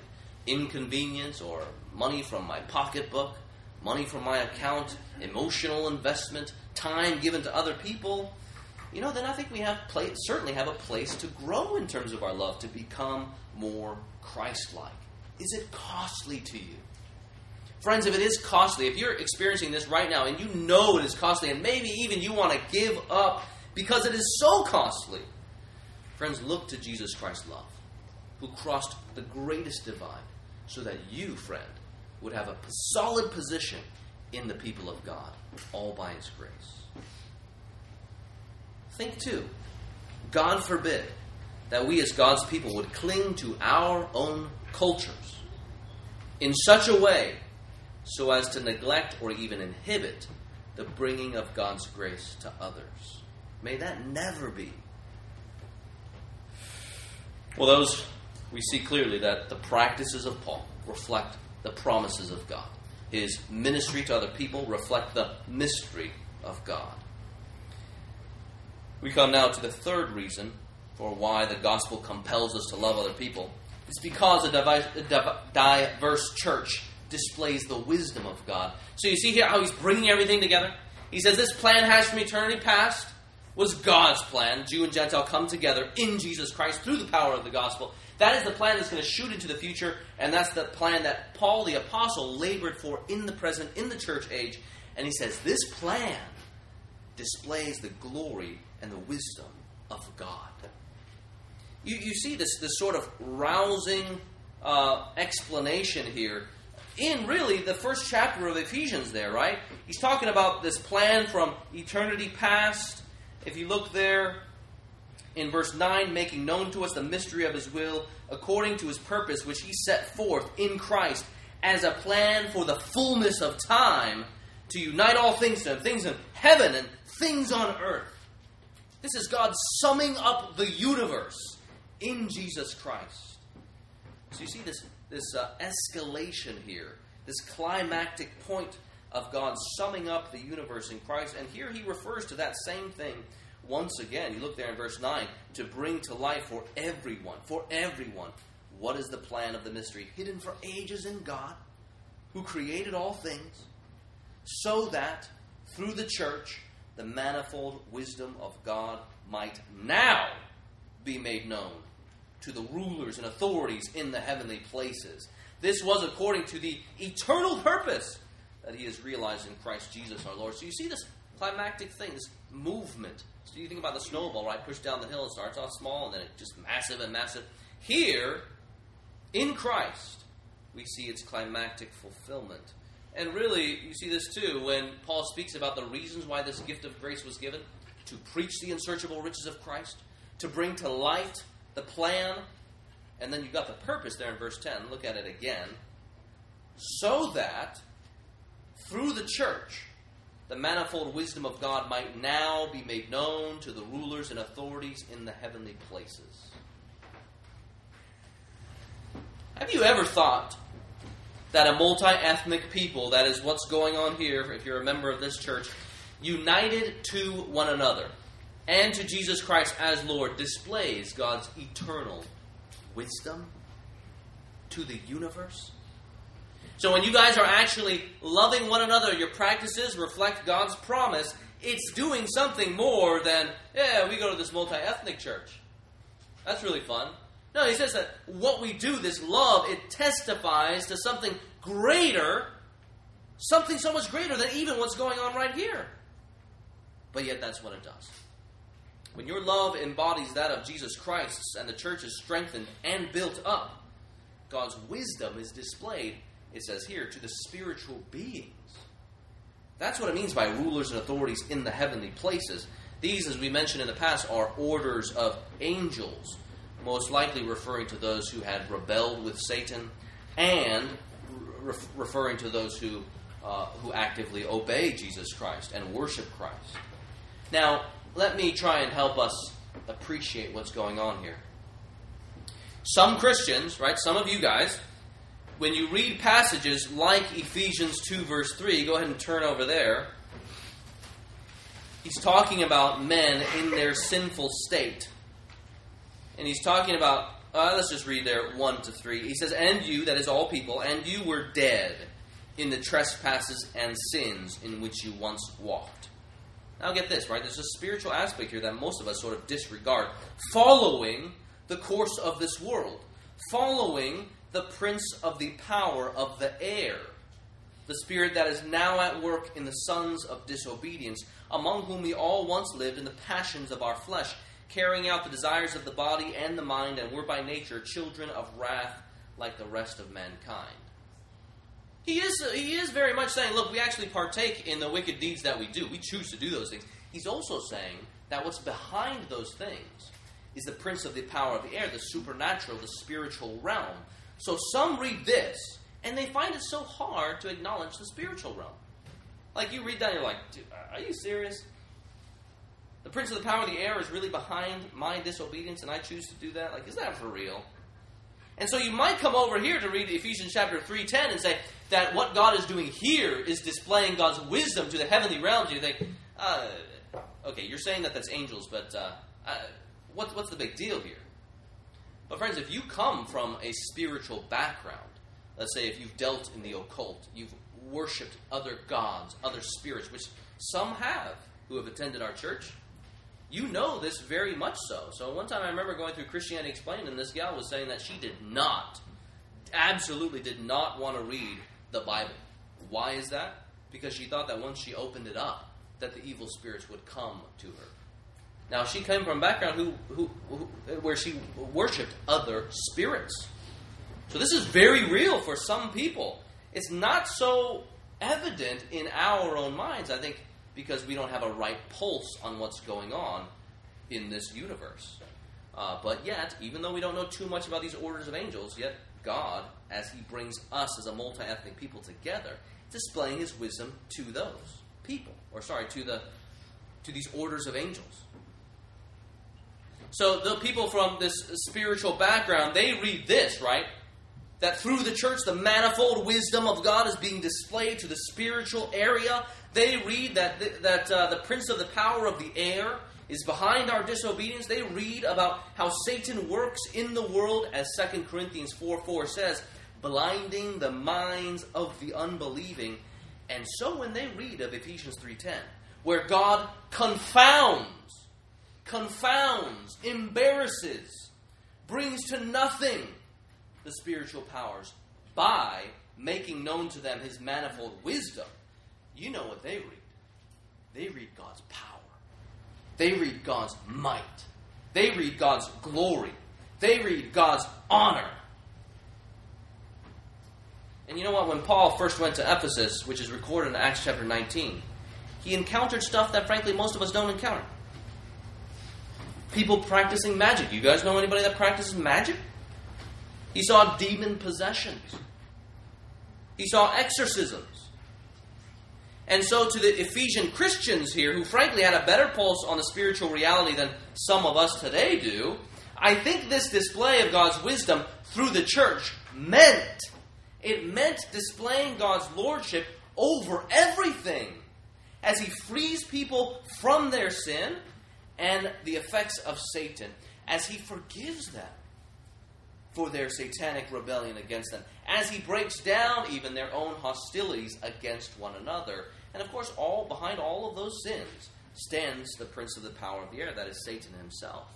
Inconvenience or money from my pocketbook, money from my account, emotional investment, time given to other people. You know, then I think we have pla- certainly have a place to grow in terms of our love, to become more Christ-like. Is it costly to you? Friends, if it is costly, if you're experiencing this right now and you know it is costly, and maybe even you want to give up because it is so costly, friends, look to Jesus Christ's love, who crossed the greatest divide so that you, friend, would have a solid position in the people of God, all by his grace. Think too, God forbid that we as God's people would cling to our own cultures in such a way so as to neglect or even inhibit the bringing of God's grace to others. May that never be Well, those, we see clearly that the practices of Paul reflect the promises of God. His ministry to other people reflect the mystery of God. We come now to the third reason for why the gospel compels us to love other people. It's because a diverse church displays the wisdom of God. So you see here how he's bringing everything together? He says this plan has from eternity past was God's plan. Jew and Gentile come together in Jesus Christ through the power of the gospel. That is the plan that's going to shoot into the future, and that's the plan that Paul the apostle labored for in the present, in the church age. And he says this plan displays the glory and the wisdom of God. You, you see this, this sort of rousing uh, explanation here in really the first chapter of Ephesians there, right? He's talking about this plan from eternity past. If you look there in verse nine, making known to us the mystery of his will, according to his purpose, which he set forth in Christ as a plan for the fullness of time to unite all things to him, things in heaven and things on earth. This is God summing up the universe in Jesus Christ. So you see this, this uh, escalation here, this climactic point of God summing up the universe in Christ. And here he refers to that same thing once again. You look there in verse nine, to bring to life for everyone, for everyone, what is the plan of the mystery hidden for ages in God, who created all things, so that through the church, the manifold wisdom of God might now be made known to the rulers and authorities in the heavenly places. This was according to the eternal purpose that he has realized in Christ Jesus our Lord. So you see this climactic thing, this movement. So you think about the snowball, right? Push down the hill, it starts off small, and then it's just massive and massive. Here, in Christ, we see its climactic fulfillment. And really, you see this too, when Paul speaks about the reasons why this gift of grace was given, to preach the unsearchable riches of Christ, to bring to light the plan, and then you've got the purpose there in verse ten. Look at it again. So that through the church, the manifold wisdom of God might now be made known to the rulers and authorities in the heavenly places. Have you ever thought that a multi-ethnic people, that is what's going on here, if you're a member of this church, united to one another and to Jesus Christ as Lord, displays God's eternal wisdom to the universe? So when you guys are actually loving one another, your practices reflect God's promise. It's doing something more than, yeah, we go to this multi-ethnic church. That's really fun. No, he says that what we do, this love, it testifies to something greater, something so much greater than even what's going on right here. But yet that's what it does. When your love embodies that of Jesus Christ's and the church is strengthened and built up, God's wisdom is displayed, it says here, to the spiritual beings. That's what it means by rulers and authorities in the heavenly places. These, as we mentioned in the past, are orders of angels, most likely referring to those who had rebelled with Satan and re- referring to those who uh, who actively obey Jesus Christ and worship Christ. Now, let me try and help us appreciate what's going on here. Some Christians, right, some of you guys, when you read passages like Ephesians two verse three, go ahead and turn over there. He's talking about men in their sinful state. And he's talking about, uh, let's just read there, one to three. He says, and you, that is all people, and you were dead in the trespasses and sins in which you once walked. Now get this, right? There's a spiritual aspect here that most of us sort of disregard. Following the course of this world. Following the prince of the power of the air. The spirit that is now at work in the sons of disobedience, among whom we all once lived in the passions of our flesh, carrying out the desires of the body and the mind, and were by nature children of wrath like the rest of mankind. He is, he is very much saying, look, we actually partake in the wicked deeds that we do. We choose to do those things. He's also saying that what's behind those things is the prince of the power of the air, the supernatural, the spiritual realm. So some read this, and they find it so hard to acknowledge the spiritual realm. Like you read that, and you're like, dude, are you serious? The prince of the power of the air is really behind my disobedience, and I choose to do that? Like, is that for real? And so you might come over here to read Ephesians chapter three ten and say that what God is doing here is displaying God's wisdom to the heavenly realms. You think, uh, okay, you're saying that that's angels, but uh, uh, what, what's the big deal here? But friends, if you come from a spiritual background, let's say if you've dealt in the occult, you've worshipped other gods, other spirits, which some have who have attended our church, you know this very much so. So one time I remember going through Christianity Explained, and this gal was saying that she did not, absolutely did not want to read the Bible. Why is that? Because she thought that once she opened it up, that the evil spirits would come to her. Now, she came from a background who, who, who, where she worshipped other spirits. So this is very real for some people. It's not so evident in our own minds, I think, because we don't have a right pulse on what's going on in this universe. Uh, but yet, even though we don't know too much about these orders of angels, yet God, as he brings us as a multi-ethnic people together, is displaying his wisdom to those people, or sorry, to the to these orders of angels. So the people from this spiritual background, they read this, right? That through the church, the manifold wisdom of God is being displayed to the spiritual area. They read that the, that uh, the prince of the power of the air is behind our disobedience. They read about how Satan works in the world, as Second Corinthians four four says, blinding the minds of the unbelieving. And so when they read of Ephesians three ten, where God confounds, confounds, embarrasses, brings to nothing the spiritual powers by making known to them his manifold wisdom, you know what they read. They read God's power. They read God's might. They read God's glory. They read God's honor. And you know what? When Paul first went to Ephesus, which is recorded in Acts chapter nineteen, he encountered stuff that, frankly, most of us don't encounter. People practicing magic. You guys know anybody that practices magic? He saw demon possessions. He saw exorcisms. And so to the Ephesian Christians here, who frankly had a better pulse on the spiritual reality than some of us today do, I think this display of God's wisdom through the church meant, it meant displaying God's lordship over everything as he frees people from their sin and the effects of Satan, as he forgives them for their satanic rebellion against them, as he breaks down even their own hostilities against one another. And of course, all behind all of those sins stands the prince of the power of the air, that is Satan himself,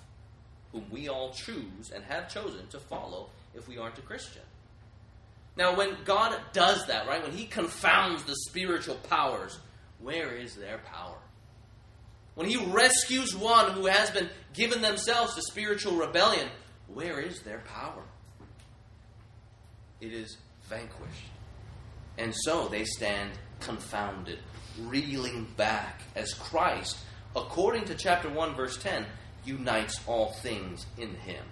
whom we all choose and have chosen to follow if we aren't a Christian. Now, when God does that, right, when he confounds the spiritual powers, where is their power? When he rescues one who has been given themselves to spiritual rebellion, where is their power? It is vanquished. And so they stand confounded, reeling back as Christ, according to chapter one, verse ten, unites all things in him.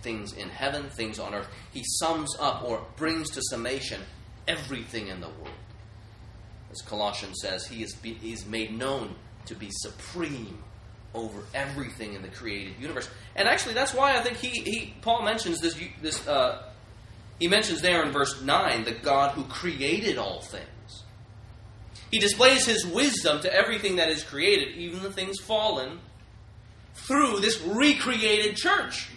Things in heaven, things on earth. He sums up or brings to summation everything in the world. As Colossians says, he is, be, he is made known to be supreme over everything in the created universe. And actually, that's why I think he, he Paul mentions this, this uh, he mentions there in verse nine, the God who created all things. He displays his wisdom to everything that is created, even the things fallen, through this recreated church,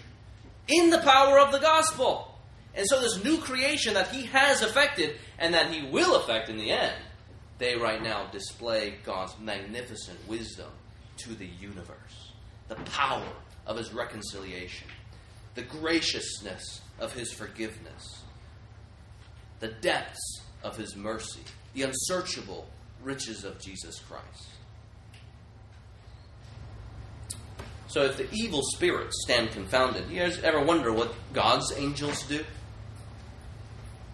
in the power of the gospel. And so this new creation that he has affected, and that he will affect in the end, they right now display God's magnificent wisdom to the universe, the power of his reconciliation, the graciousness of his forgiveness, the depths of his mercy, the unsearchable riches of Jesus Christ. So if the evil spirits stand confounded, you guys ever wonder what God's angels do?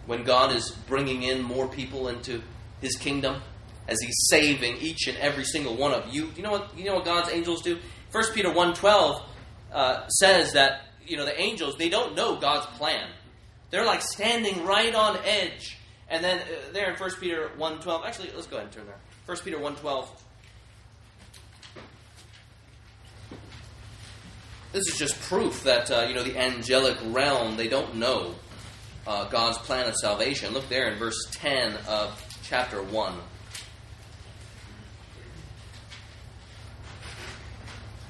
When God is bringing in more people into his kingdom, as he's saving each and every single one of you. You know what, you know what God's angels do? First Peter one twelve uh, says that, you know, the angels, they don't know God's plan. They're like standing right on edge. And then uh, there in First Peter one twelve, actually, let's go ahead and turn there. First Peter one twelve. This is just proof that, uh, you know, the angelic realm, they don't know uh, God's plan of salvation. Look there in verse ten of chapter one.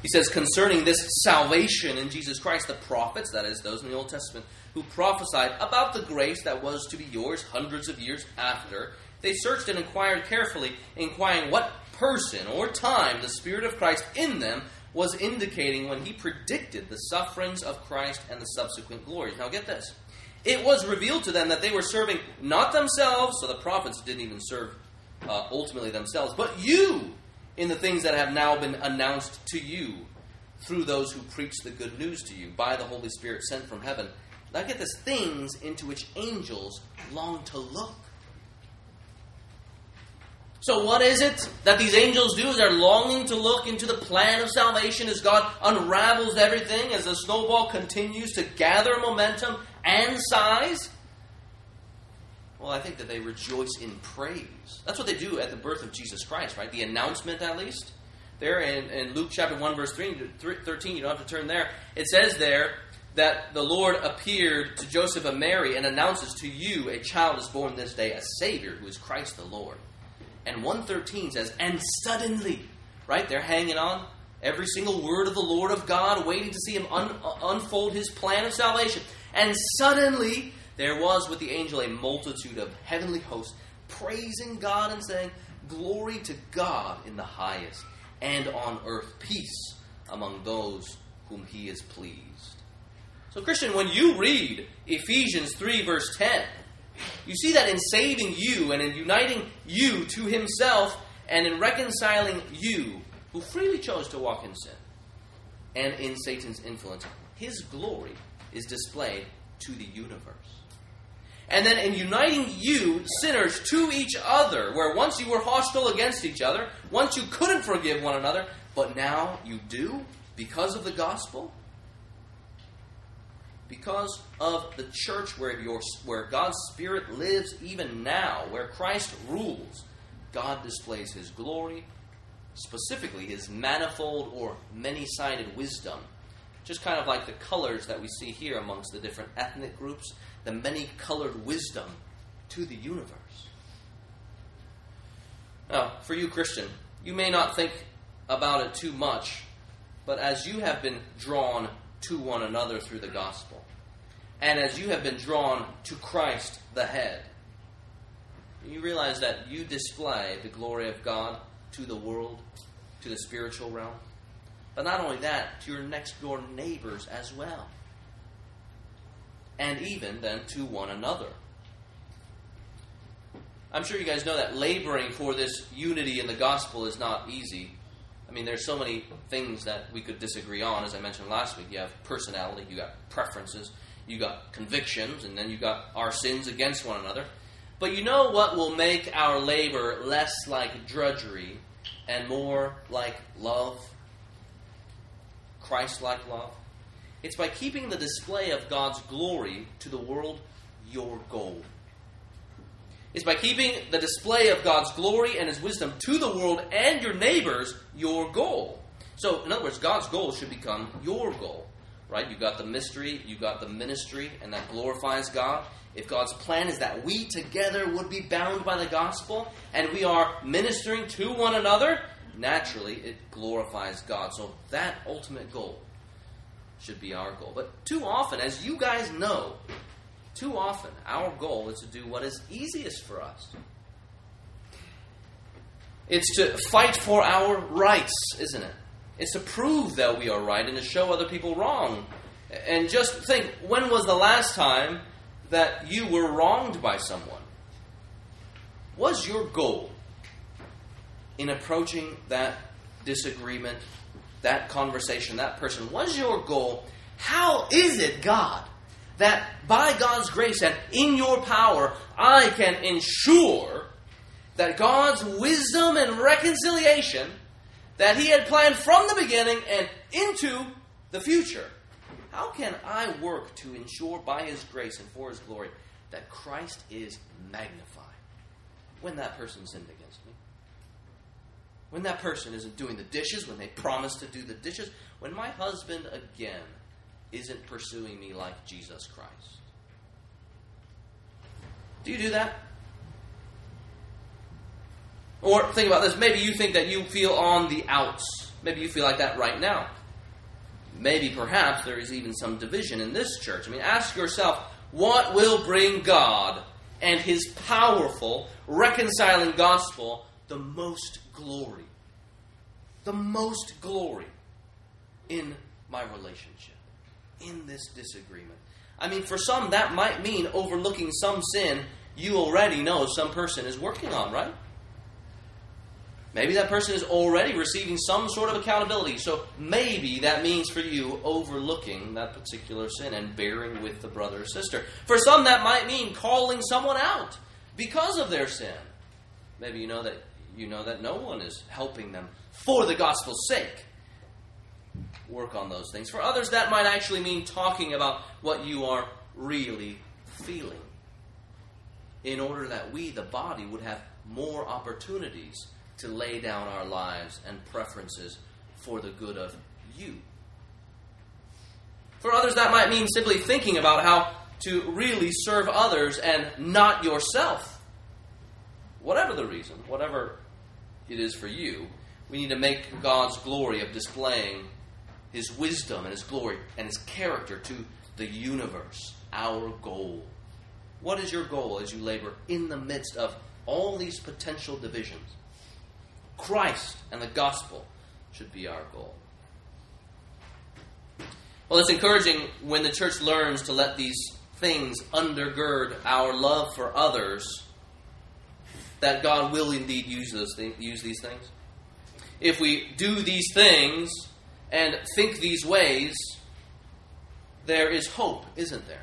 He says, concerning this salvation in Jesus Christ, the prophets, that is, those in the Old Testament, who prophesied about the grace that was to be yours hundreds of years after, they searched and inquired carefully, inquiring what person or time the Spirit of Christ in them was indicating when he predicted the sufferings of Christ and the subsequent glories. Now get this. It was revealed to them that they were serving not themselves, so the prophets didn't even serve uh, ultimately themselves, but you, in the things that have now been announced to you through those who preach the good news to you by the Holy Spirit sent from heaven. Now get this, things into which angels long to look. So what is it that these angels do? They're longing to look into the plan of salvation as God unravels everything, as the snowball continues to gather momentum and size. Well, I think that they rejoice in praise. That's what they do at the birth of Jesus Christ, right? The announcement, at least. There in, in Luke chapter one, verse three, thirteen, you don't have to turn there. It says there that the Lord appeared to Joseph and Mary and announces to you, a child is born this day, a Savior who is Christ the Lord. And one thirteen says, and suddenly, right? They're hanging on every single word of the Lord of God, waiting to see him un- unfold his plan of salvation. And suddenly, there was with the angel a multitude of heavenly hosts praising God and saying, glory to God in the highest, and on earth peace among those whom he is pleased. So Christian, when you read Ephesians three verse ten, you see that in saving you and in uniting you to himself and in reconciling you who freely chose to walk in sin and in Satan's influence, his glory is displayed to the universe. And then in uniting you, sinners, to each other, where once you were hostile against each other, once you couldn't forgive one another, but now you do because of the gospel, because of the church where, your, where God's Spirit lives even now, where Christ rules, God displays his glory, specifically his manifold or many-sided wisdom. Just kind of like the colors that we see here amongst the different ethnic groups, the many-colored wisdom to the universe. Now, for you, Christian, you may not think about it too much, but as you have been drawn to one another through the gospel, and as you have been drawn to Christ the head, you realize that you display the glory of God to the world, to the spiritual realm. But not only that, to your next-door neighbors as well. And even then to one another. I'm sure you guys know that laboring for this unity in the gospel is not easy. I mean, there's so many things that we could disagree on, as I mentioned last week. You have personality, you got preferences, you got convictions, and then you got our sins against one another. But you know what will make our labor less like drudgery and more like love? Christ-like love. It's by keeping the display of God's glory to the world your goal. It's by keeping the display of God's glory and his wisdom to the world and your neighbors your goal. So, in other words, God's goal should become your goal, right? You got the mystery, you got the ministry, and that glorifies God. If God's plan is that we together would be bound by the gospel and we are ministering to one another, naturally, it glorifies God. So that ultimate goal should be our goal. But too often, as you guys know, too often our goal is to do what is easiest for us. It's to fight for our rights, isn't it? It's to prove that we are right and to show other people wrong. And just think, when was the last time that you were wronged by someone? Was your goal in approaching that disagreement, that conversation, that person, what's your goal? How is it, God, that by God's grace and in your power, I can ensure that God's wisdom and reconciliation that he had planned from the beginning and into the future, how can I work to ensure by his grace and for his glory that Christ is magnified when that person sinned against me? when that person isn't doing the dishes, when they promise to do the dishes, when my husband again isn't pursuing me like Jesus Christ. Do you do that? Or think about this. Maybe you think that you feel on the outs. Maybe you feel like that right now. Maybe perhaps there is even some division in this church. I mean, ask yourself, what will bring God and His powerful, reconciling gospel the most glory? The most glory in my relationship, in this disagreement. I mean, for some, that might mean overlooking some sin you already know some person is working on, right? Maybe that person is already receiving some sort of accountability. So maybe that means for you overlooking that particular sin and bearing with the brother or sister. For some, that might mean calling someone out because of their sin. Maybe you know that you know that no one is helping them for the gospel's sake. Work on those things. For others, that might actually mean talking about what you are really feeling in order that we, the body, would have more opportunities to lay down our lives and preferences for the good of you. For others, that might mean simply thinking about how to really serve others and not yourself. Whatever the reason, whatever it is for you, we need to make God's glory of displaying His wisdom and His glory and His character to the universe, our goal. What is your goal as you labor in the midst of all these potential divisions? Christ and the gospel should be our goal. Well, it's encouraging when the church learns to let these things undergird our love for others, that God will indeed use those things, use these things. If we do these things and think these ways, there is hope, isn't there?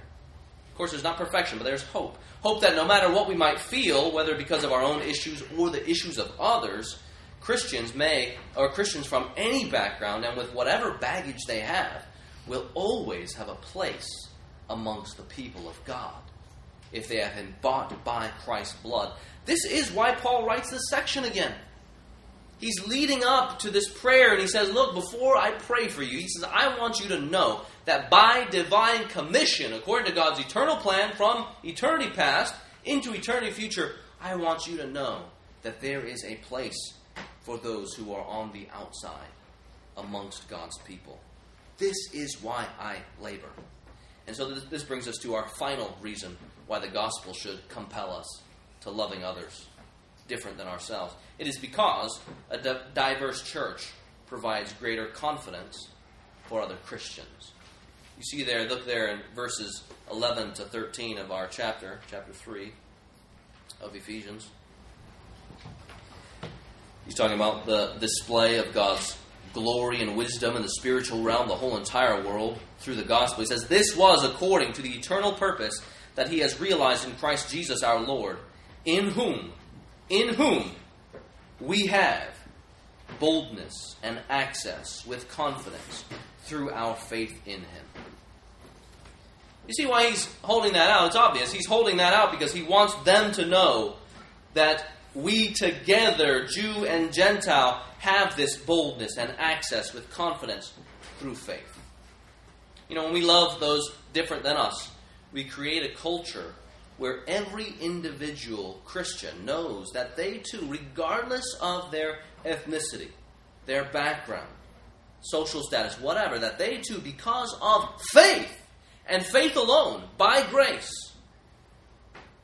Of course, there's not perfection, but there's hope. Hope that no matter what we might feel, whether because of our own issues or the issues of others, Christians may, or Christians from any background and with whatever baggage they have, will always have a place amongst the people of God if they have been bought by Christ's blood. This is why Paul writes this section again. He's leading up to this prayer, and he says, look, before I pray for you, he says, I want you to know that by divine commission, according to God's eternal plan from eternity past into eternity future, I want you to know that there is a place for those who are on the outside amongst God's people. This is why I labor. And so this brings us to our final reason why the gospel should compel us to loving others different than ourselves. It is because a diverse church provides greater confidence for other Christians. You see there, look there in verses eleven to thirteen of our chapter, chapter three of Ephesians. He's talking about the display of God's glory and wisdom in the spiritual realm, the whole entire world, through the gospel. He says, this was according to the eternal purpose that He has realized in Christ Jesus our Lord, in whom In whom we have boldness and access with confidence through our faith in Him. You see why he's holding that out? It's obvious. He's holding that out because he wants them to know that we together, Jew and Gentile, have this boldness and access with confidence through faith. You know, when we love those different than us, we create a culture where every individual Christian knows that they too, regardless of their ethnicity, their background, social status, whatever, that they too, because of faith, and faith alone, by grace,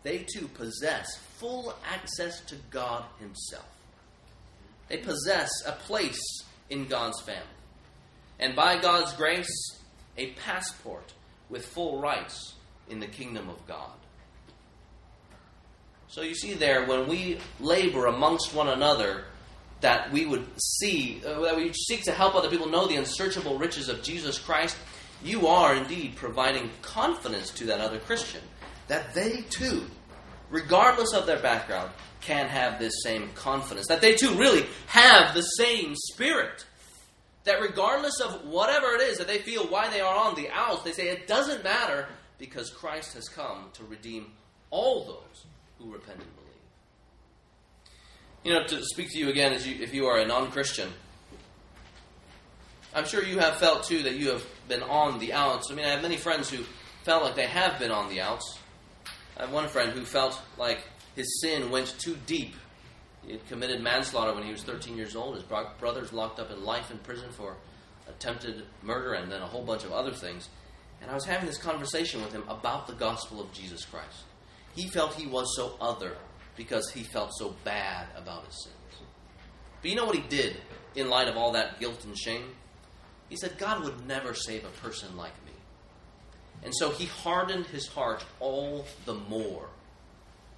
they too possess full access to God Himself. They possess a place in God's family. And by God's grace, a passport with full rights in the kingdom of God. So you see there, when we labor amongst one another, that we would see, uh, that we seek to help other people know the unsearchable riches of Jesus Christ, you are indeed providing confidence to that other Christian, that they too, regardless of their background, can have this same confidence, that they too really have the same spirit, that regardless of whatever it is that they feel why they are on the outs, they say it doesn't matter because Christ has come to redeem all those who repent and believe. you know, to speak to you again, as you, if you are a non-Christian, I'm sure you have felt too that you have been on the outs. I mean, I have many friends who felt like they have been on the outs. I have one friend who felt like his sin went too deep. He had committed manslaughter when he was thirteen years old. His brother's locked up in life in prison for attempted murder and then a whole bunch of other things. And I was having this conversation with him about the gospel of Jesus Christ. He felt he was so other because he felt so bad about his sins. But you know what he did in light of all that guilt and shame? He said, God would never save a person like me. And so he hardened his heart all the more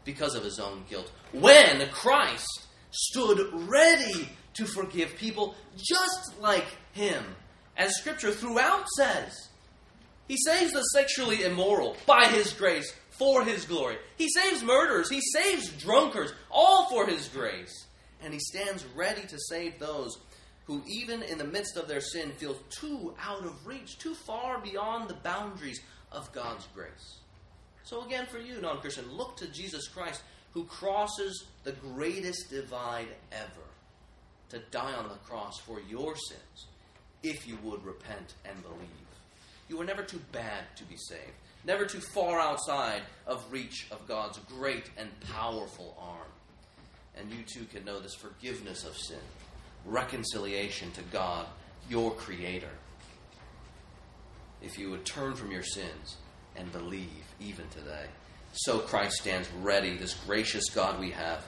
because of his own guilt, when Christ stood ready to forgive people just like him. As Scripture throughout says, he saves the sexually immoral by his grace for his glory. He saves murderers. He saves drunkards, all for his grace. And he stands ready to save those who even in the midst of their sin feel too out of reach, too far beyond the boundaries of God's grace. So again, for you, non-Christian, look to Jesus Christ, who crosses the greatest divide ever to die on the cross for your sins, if you would repent and believe. You were never too bad to be saved, never too far outside of reach of God's great and powerful arm. And you too can know this forgiveness of sin, reconciliation to God, your Creator, if you would turn from your sins and believe even today. So Christ stands ready, this gracious God we have,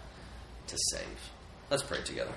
to save. Let's pray together.